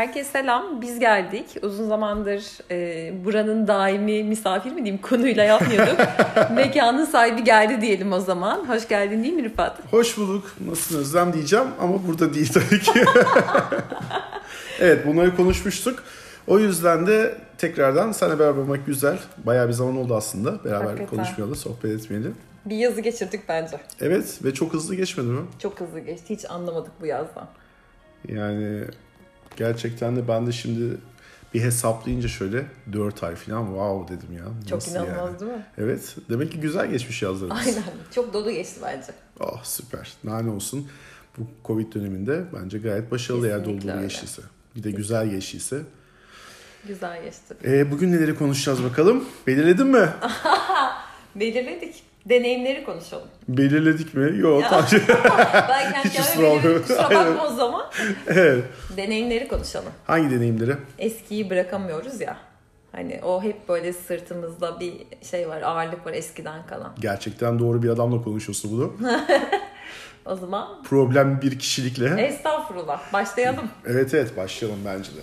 Herkese selam, biz geldik. Uzun zamandır buranın daimi misafir mi diyeyim, konuyla yapmıyorduk. Mekanın sahibi geldi diyelim o zaman. Hoş geldin değil mi Rıfat? Hoş bulduk. Nasılsın Özlem diyeceğim ama burada değil tabii ki. Evet, bunları konuşmuştuk. O yüzden de tekrardan seninle beraber olmak güzel. Bayağı bir zaman oldu aslında. Beraber hakikaten konuşmayalı, sohbet etmeyeli. Bir yazı geçirdik bence. Evet ve çok hızlı geçmedi mi? Çok hızlı geçti. Hiç anlamadık bu yazdan. Yani gerçekten de ben de şimdi bir hesaplayınca şöyle 4 ay falan wow dedim ya. Nasıl çok inanılmaz yani, değil mi? Evet. Demek ki güzel geçmiş yazlarımız. Aynen. Çok dolu geçti bence. Oh süper. Nane olsun. Bu Covid döneminde bence gayet başarılı eğer dolu geçtiyse. Bir de güzel geçtiyse. Güzel geçti. Bugün neleri konuşacağız bakalım? Belirledin mi? Belirledik. Deneyimleri konuşalım. Belirledik mi? Yok. Ben kendime kusura bakma o zaman. Evet. Deneyimleri konuşalım. Hangi deneyimleri? Eskiyi bırakamıyoruz ya. Hani o hep böyle sırtımızda bir şey var, ağırlık var eskiden kalan. Gerçekten doğru bir adamla konuşuyorsun bunu. O zaman. Problem bir kişilikle. Estağfurullah. Başlayalım. Evet başlayalım bence de.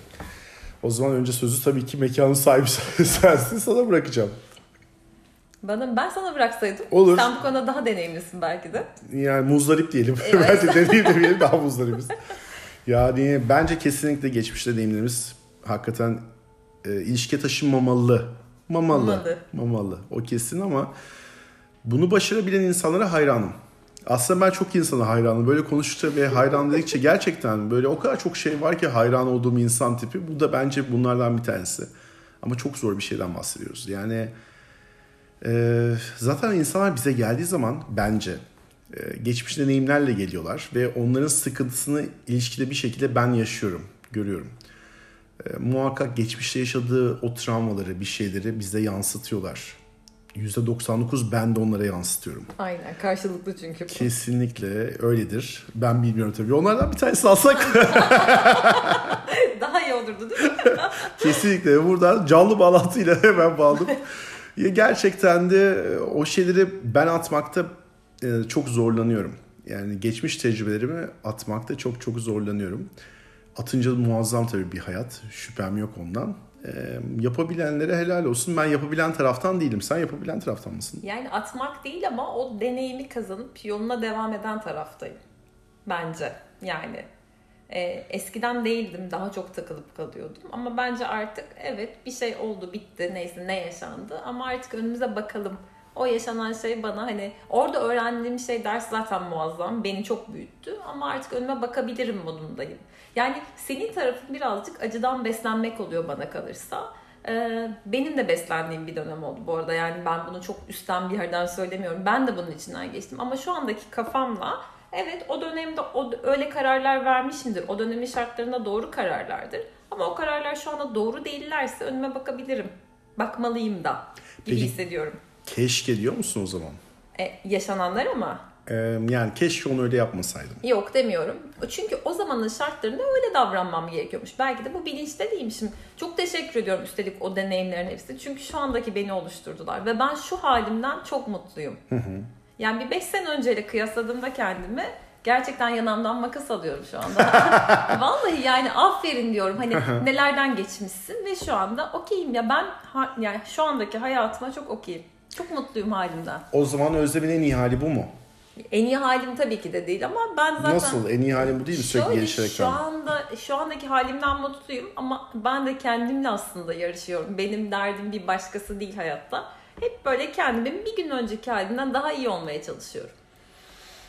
O zaman önce sözü tabii ki mekanın sahibi sensin, sana bırakacağım. Ben sana bıraksaydım. Olur. Sen bu konuda daha deneyimlisin belki de. Yani muzdarip diyelim. Evet. Bence deneyim demeyelim, daha muzdaribiz. Yani bence kesinlikle geçmiş deneyimlerimiz hakikaten ilişkiye taşınmamalı. Mamalı. O kesin ama bunu başarabilen insanlara hayranım. Aslında ben çok insana hayranım. Böyle konuştukça ve hayran dedikçe gerçekten böyle o kadar çok şey var ki hayran olduğum insan tipi. Bu da bence bunlardan bir tanesi. Ama çok zor bir şeyden bahsediyoruz. Yani zaten insanlar bize geldiği zaman bence geçmiş deneyimlerle geliyorlar. Ve onların sıkıntısını ilişkide bir şekilde ben yaşıyorum, görüyorum. Muhakkak geçmişte yaşadığı o travmaları, bir şeyleri bize yansıtıyorlar. %99 ben de onlara yansıtıyorum. Aynen, karşılıklı çünkü bu. Kesinlikle öyledir. Ben bilmiyorum tabii. Onlardan bir tanesi alsak. Daha iyi olurdu değil mi? Kesinlikle. Buradan canlı bağlantıyla hemen bağladım. Gerçekten de o şeyleri ben atmakta çok zorlanıyorum. Yani geçmiş tecrübelerimi atmakta çok zorlanıyorum. Atınca muazzam tabii bir hayat. Şüphem yok ondan. Yapabilenlere helal olsun. Ben yapabilen taraftan değilim. Sen yapabilen taraftan mısın? Yani atmak değil ama o deneyimi kazanıp yoluna devam eden taraftayım. Bence. Yani eskiden değildim. Daha çok takılıp kalıyordum. Ama bence artık evet bir şey oldu, bitti. Neyse ne yaşandı. Ama artık önümüze bakalım. O yaşanan şey bana hani orada öğrendiğim şey ders zaten muazzam. Beni çok büyüttü ama artık önüme bakabilirim modundayım. Yani senin tarafın birazcık acıdan beslenmek oluyor bana kalırsa. Benim de beslendiğim bir dönem oldu bu arada. Yani ben bunu çok üstten bir yerden söylemiyorum. Ben de bunun içinden geçtim. Ama şu andaki kafamla evet o dönemde öyle kararlar vermişimdir. O dönemin şartlarına doğru kararlardır. Ama o kararlar şu anda doğru değillerse önüme bakabilirim. Bakmalıyım da gibi hissediyorum. Keşke diyor musun o zaman? Yaşananlar ama. Yani keşke onu öyle yapmasaydım. Yok demiyorum. Çünkü o zamanın şartlarında öyle davranmam gerekiyormuş. Belki de bu bilinçte değilmişim. Çok teşekkür ediyorum üstelik o deneyimlerin hepsi. Çünkü şu andaki beni oluşturdular. Ve ben şu halimden çok mutluyum. Hı. Yani bir 5 sene önceyle kıyasladığımda kendimi gerçekten yanımdan makas alıyorum şu anda. Vallahi yani aferin diyorum. Hani nelerden geçmişsin ve şu anda okeyim ya ben yani şu andaki hayatıma çok okeyim. Çok mutluyum halimden. O zaman Özlem'in en iyi hali bu mu? En iyi halim tabii ki de değil ama ben zaten... Nasıl? En iyi halim bu değil mi? Sürekli gelişerek. Şu andaki halimden mutluyum ama ben de kendimle aslında yarışıyorum. Benim derdim bir başkası değil hayatta. Hep böyle kendimi bir gün önceki halimden daha iyi olmaya çalışıyorum.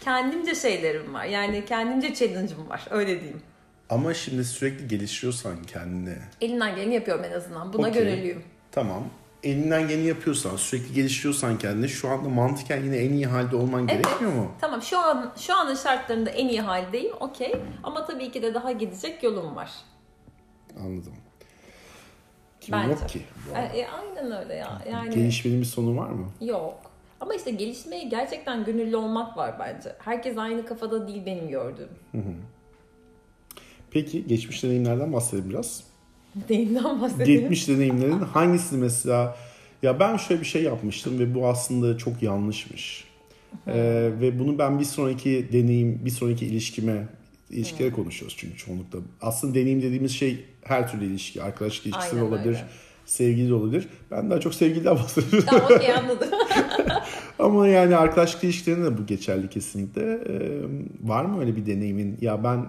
Kendimce şeylerim var. Yani kendimce challenge'ım var. Öyle diyeyim. Ama şimdi sürekli gelişiyorsan kendine... Elinden geleni yapıyorum en azından. Buna gönüllüyüm. Tamam. Elinden geleni yapıyorsan, sürekli geliştiriyorsan kendini, şu anda mantıken yine en iyi halde olman gerekmiyor mu? Tamam, şu anın şartlarında en iyi haldeyim, okey. Ama tabii ki de daha gidecek yolum var. Anladım. Bence. Yok ki. Aynen öyle ya. Yani gelişmenin bir sonu var mı? Yok. Ama işte gelişmeye gerçekten gönüllü olmak var bence. Herkes aynı kafada değil benim gördüğüm. Hı. Peki geçmiş deneyimlerden bahsedelim biraz. Deneyimden bahsedelim. Geçmiş deneyimlerin hangisi mesela? Ya ben şöyle bir şey yapmıştım ve bu aslında çok yanlışmış. Ve bunu ben bir sonraki ilişkime İlişkileri konuşuyoruz çünkü çoğunlukla. Aslında deneyim dediğimiz şey her türlü ilişki. Arkadaşlık ilişkisi de olabilir, sevgili de olabilir. Ben daha çok sevgiliden bahsediyorum. Tamam, okey, anladım. Ama yani arkadaşlık ilişkilerinde de bu geçerli kesinlikle. Var mı öyle bir deneyimin? Ya ben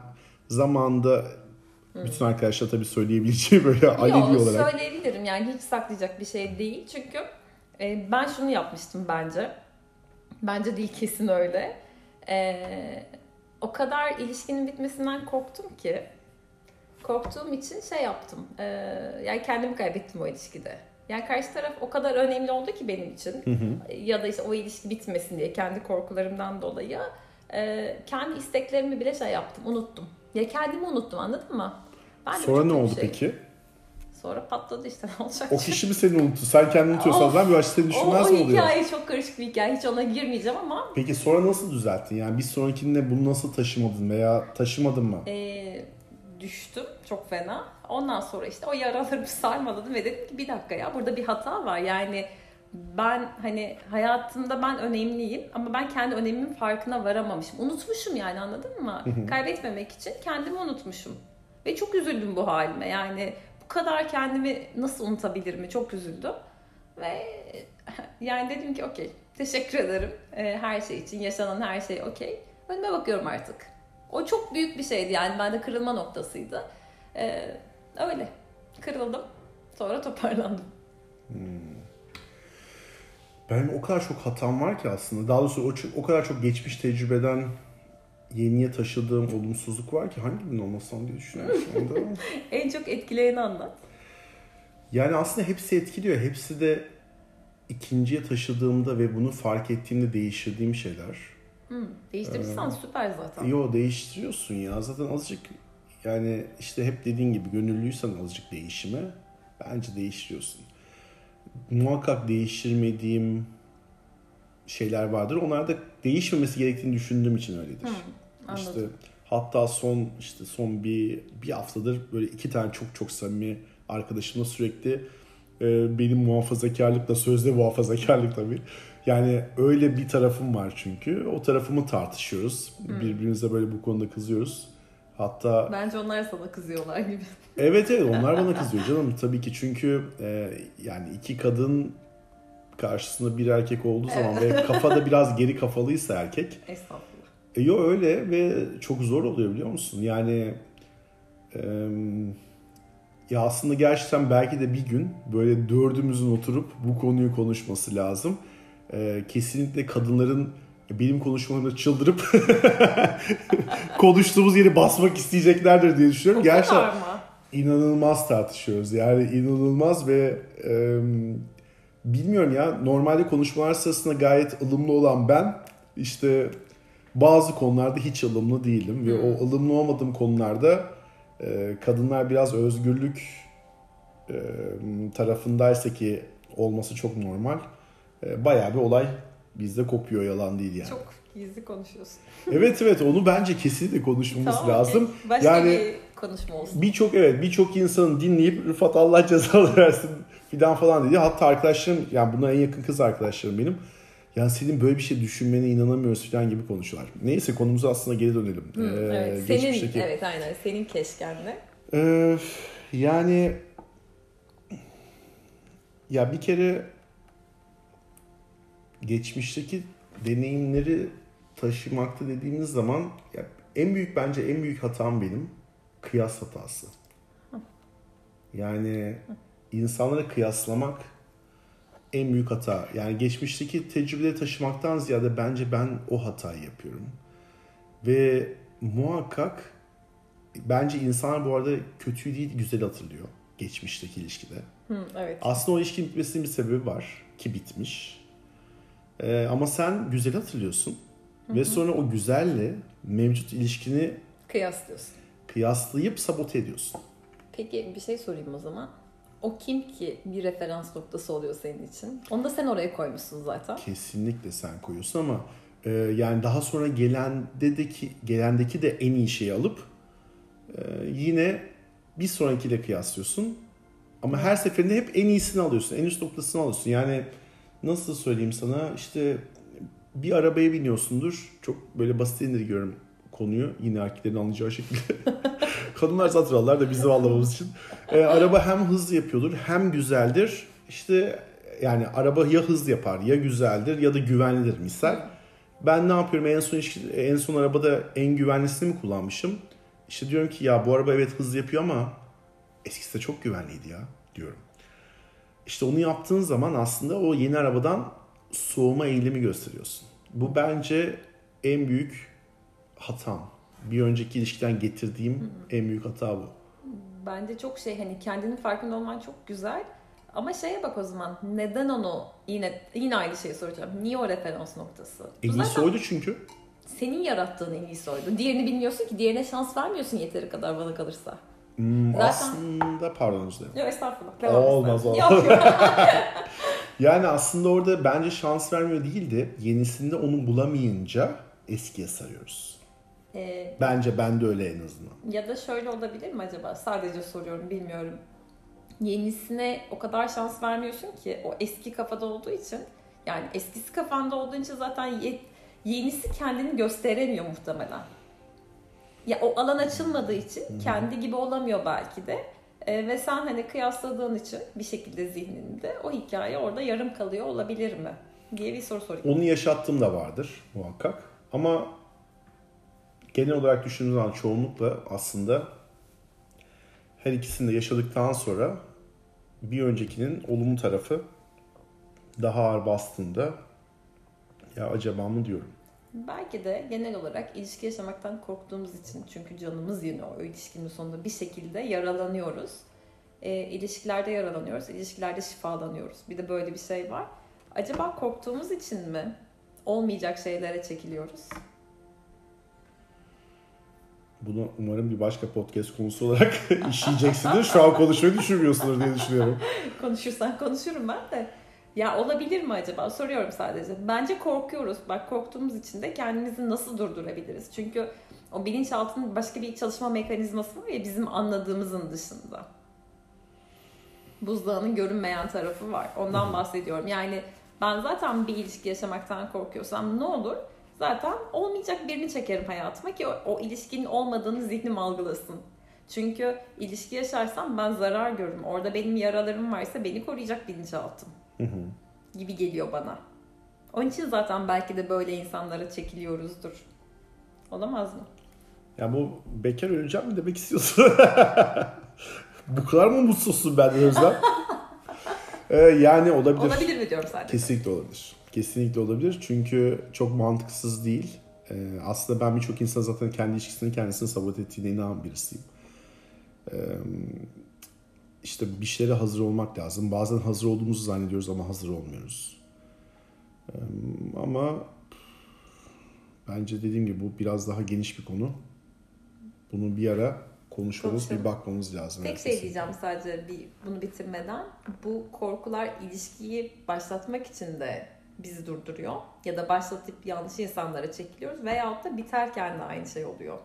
zamanında bütün arkadaşlara tabii söyleyebileceğim böyle alevi olarak. Yok, söyleyebilirim yani, hiç saklayacak bir şey değil. Çünkü ben şunu yapmıştım bence. Bence değil, kesin öyle. O kadar ilişkinin bitmesinden korktum ki. Korktuğum için şey yaptım. Yani kendimi kaybettim o ilişkide. Yani karşı taraf o kadar önemli oldu ki benim için. Ya da işte o ilişki bitmesin diye kendi korkularımdan dolayı. Kendi isteklerimi bile şey yaptım. Unuttum. Ya kendimi unuttum, anladın mı? Sonra ne oldu peki? Sonra patladı işte, ne olacak? O kişi mi seni unuttu? Sen kendini unutuyorsan ben bir başta seni düşünmez mi oluyor? O hikaye çok karışık bir hikaye. Hiç ona girmeyeceğim ama. Peki sonra nasıl düzelttin? Yani bir sonrakinde bunu nasıl taşımadın veya taşımadın mı? Düştüm çok fena. Ondan sonra işte o yaralarımı sarmaladım ve dedim ki bir dakika ya, burada bir hata var. Yani ben hani hayatımda ben önemliyim ama ben kendi önemimin farkına varamamışım. Unutmuşum yani, anladın mı? Kaybetmemek için kendimi unutmuşum. Ve çok üzüldüm bu halime yani. Kadar kendimi nasıl unutabilirim, çok üzüldüm ve yani dedim ki okey, teşekkür ederim her şey için, yaşanan her şey okey, önüme bakıyorum artık. O çok büyük bir şeydi yani, bende kırılma noktasıydı. Öyle kırıldım, sonra toparlandım. Ben o kadar çok hatam var ki aslında, daha doğrusu o kadar çok geçmiş tecrübeden yeniye taşıdığım olumsuzluk var ki hangi birinin olmasam diye düşünüyorum şu anda. En çok etkileyeni anlat. Yani aslında hepsi etkiliyor. Hepsi de ikinciye taşıdığımda ve bunu fark ettiğimde değiştirdiğim şeyler. Değiştirirsen süper zaten. Yo, değiştiriyorsun ya. Zaten azıcık yani işte hep dediğin gibi gönüllüysen azıcık değişime, bence değiştiriyorsun. Muhakkak değiştirmediğim şeyler vardır. Onlar da değişmemesi gerektiğini düşündüğüm için öyledir. İşte hatta son bir haftadır böyle 2 tane çok çok samimi arkadaşımla sürekli benim muhafazakarlıkla, sözde muhafazakarlık tabii. Yani öyle bir tarafım var çünkü. O tarafımı tartışıyoruz. Birbirimize böyle bu konuda kızıyoruz. Hatta bence onlar sana kızıyorlar gibi. Evet, onlar bana kızıyor canım tabii ki, çünkü yani 2 kadın karşısında bir erkek olduğu zaman ve kafada biraz geri kafalıysa erkek. Estağfurullah. Yo, öyle ve çok zor oluyor, biliyor musun? Yani ya aslında gerçekten belki de bir gün böyle 4'ümüzün oturup bu konuyu konuşması lazım. Kesinlikle kadınların benim konuşmalarımda çıldırıp konuştuğumuz yeri basmak isteyeceklerdir diye düşünüyorum. Gerçekten inanılmaz tartışıyoruz. Yani inanılmaz ve bilmiyorum ya, normalde konuşmalar sırasında gayet ılımlı olan ben işte bazı konularda hiç ılımlı değilim ve o ılımlı olmadığım konularda kadınlar biraz özgürlük tarafındaysa, ki olması çok normal, bayağı bir olay bizde kopuyor, yalan değil yani. Çok gizli konuşuyorsun. Evet, onu bence kesinlikle konuşmamız lazım. Başka yani bir konuşma olsun. Birçok insanın dinleyip Rıfat Allah cezalı versin fidan falan dedi. Hatta arkadaşlarım, yani buna en yakın kız arkadaşlarım benim. Yani senin böyle bir şey düşünmene inanamıyoruz filan gibi konuşuyorlar. Neyse, konumuza aslında geri dönelim. Evet, geçmişteki... evet aynen, senin keşkenle. Yani ya bir kere geçmişteki deneyimleri taşımakta dediğimiz zaman ya en büyük hatam benim kıyas hatası. Yani insanları kıyaslamak en büyük hata. Yani geçmişteki tecrübeleri taşımaktan ziyade bence ben o hatayı yapıyorum. Ve muhakkak bence insanlar bu arada kötüyü değil güzel hatırlıyor geçmişteki ilişkide. Evet. Aslında o ilişkinin bitmesinin bir sebebi var ki bitmiş. Ama sen güzel hatırlıyorsun ve sonra o güzelle mevcut ilişkini kıyaslayıp sabote ediyorsun. Peki bir şey sorayım o zaman. O kim ki bir referans noktası oluyor senin için? Onu da sen oraya koymuşsun zaten. Kesinlikle sen koyuyorsun ama yani daha sonra gelendeki de en iyi şeyi alıp yine bir sonrakiyle kıyaslıyorsun. Ama her seferinde hep en iyisini alıyorsun. En üst noktasını alıyorsun. Yani nasıl söyleyeyim sana, işte bir arabaya biniyorsundur. Çok böyle basit indiriyorum konuyu yine erkeklerin anlayacağı şekilde. Kadınlar satır alırlar da biz de anlamamız için. Araba hem hızlı yapıyordur hem güzeldir. İşte yani araba ya hızlı yapar ya güzeldir ya da güvenlidir misal. Ben ne yapıyorum, en son arabada en güvenlisini mi kullanmışım? İşte diyorum ki ya bu araba evet hızlı yapıyor ama eskisi de çok güvenliydi ya diyorum. İşte onu yaptığın zaman aslında o yeni arabadan soğuma eğilimi gösteriyorsun. Bu bence en büyük hatam. Bir önceki ilişkiden getirdiğim en büyük hata bu. Bence çok hani kendinin farkında olman çok güzel. Ama şeye bak o zaman, neden onu yine aynı şeyi soracağım. Niye o referans noktası? İlgisi oydu çünkü. Senin yarattığın ilgisi oydu. Diğerini bilmiyorsun ki, diğerine şans vermiyorsun yeteri kadar bana kalırsa. Zaten... Aslında pardon işte. Yok estağfurullah. Olmaz. Yani aslında orada bence şans vermiyor değil de yenisinde onu bulamayınca eskiye sarıyoruz. Bence ben de öyle en azından. Ya da şöyle olabilir mi acaba? Sadece soruyorum, bilmiyorum. Yenisine o kadar şans vermiyorsun ki o eski kafada olduğu için, yani eskisi kafanda olduğu için zaten yenisi kendini gösteremiyor muhtemelen. Ya o alan açılmadığı için kendi gibi olamıyor belki de ve sen hani kıyasladığın için bir şekilde zihninde o hikaye orada yarım kalıyor olabilir mi diye bir soru sorayım. Onu yaşattığım da vardır muhakkak ama genel olarak düşündüğüm zaman çoğunlukla aslında her ikisini de yaşadıktan sonra bir öncekinin olumlu tarafı daha ağır bastığında ya acaba mı diyorum. Belki de genel olarak ilişki yaşamaktan korktuğumuz için, çünkü canımız yine o ilişkinin sonunda bir şekilde yaralanıyoruz. İlişkilerde yaralanıyoruz, ilişkilerde şifalanıyoruz. Bir de böyle bir şey var. Acaba korktuğumuz için mi olmayacak şeylere çekiliyoruz? Bunu umarım bir başka podcast konusu olarak işleyeceksindir. Şu an konuşmayı düşünmüyorsunuz diye düşünüyorum. Konuşursan konuşurum ben de. Ya olabilir mi acaba? Soruyorum sadece. Bence korkuyoruz. Bak, korktuğumuz için de kendimizi nasıl durdurabiliriz? Çünkü o bilinçaltının başka bir çalışma mekanizması var ya bizim anladığımızın dışında. Buzdağının görünmeyen tarafı var. Ondan bahsediyorum. Yani ben zaten bir ilişki yaşamaktan korkuyorsam ne olur? Zaten olmayacak birini çekerim hayatıma ki o ilişkinin olmadığını zihnim algılasın. Çünkü ilişki yaşarsam ben zarar görürüm. Orada benim yaralarım varsa beni koruyacak bilinçaltım gibi geliyor bana. Onun için zaten belki de böyle insanlara çekiliyoruzdur. Olamaz mı? Ya bu bekar öleceğim mi demek istiyorsun? Bu kadar mı mutsuzsun ben de Özlem? Yani olabilir. Olabilir mi diyorum sadece? Kesinlikle olabilir. Kesinlikle olabilir. Çünkü çok mantıksız değil. Aslında ben birçok insan zaten kendi ilişkisini kendisini sabote ettiğine inanan birisiyim. İşte bir şeylere hazır olmak lazım. Bazen hazır olduğumuzu zannediyoruz ama hazır olmuyoruz. Ama bence dediğim gibi bu biraz daha geniş bir konu. Bunu bir ara konuşmamız, bir bakmamız lazım. Tek şey diyeceğim sadece bunu bitirmeden. Bu korkular ilişkiyi başlatmak için de bizi durduruyor ya da başlatıp yanlış insanlara çekiliyoruz veyahut da biterken de aynı şey oluyor.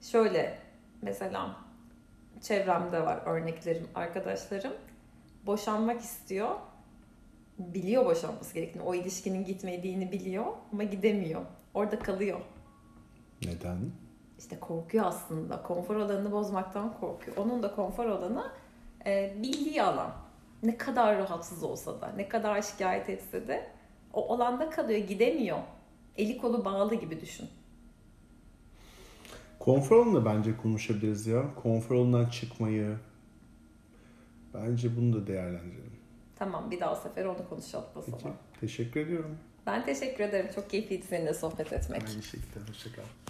Şöyle mesela çevremde var örneklerim, arkadaşlarım boşanmak istiyor, biliyor boşanması gerektiğini, o ilişkinin gitmediğini biliyor ama gidemiyor, orada kalıyor. Neden? İşte korkuyor aslında, konfor alanını bozmaktan korkuyor. Onun da konfor alanı bildiği alan. Ne kadar rahatsız olsa da, ne kadar şikayet etse de o alanda kalıyor, gidemiyor. Eli kolu bağlı gibi düşün. Konfor alanını bence konuşabiliriz ya. Konfor alanından çıkmayı. Bence bunu da değerlendirelim. Tamam, bir daha sefer onu konuşalım o zaman. Peki, teşekkür ediyorum. Ben teşekkür ederim. Çok keyifliydi seninle sohbet etmek. Aynı şekilde, hoşça kal.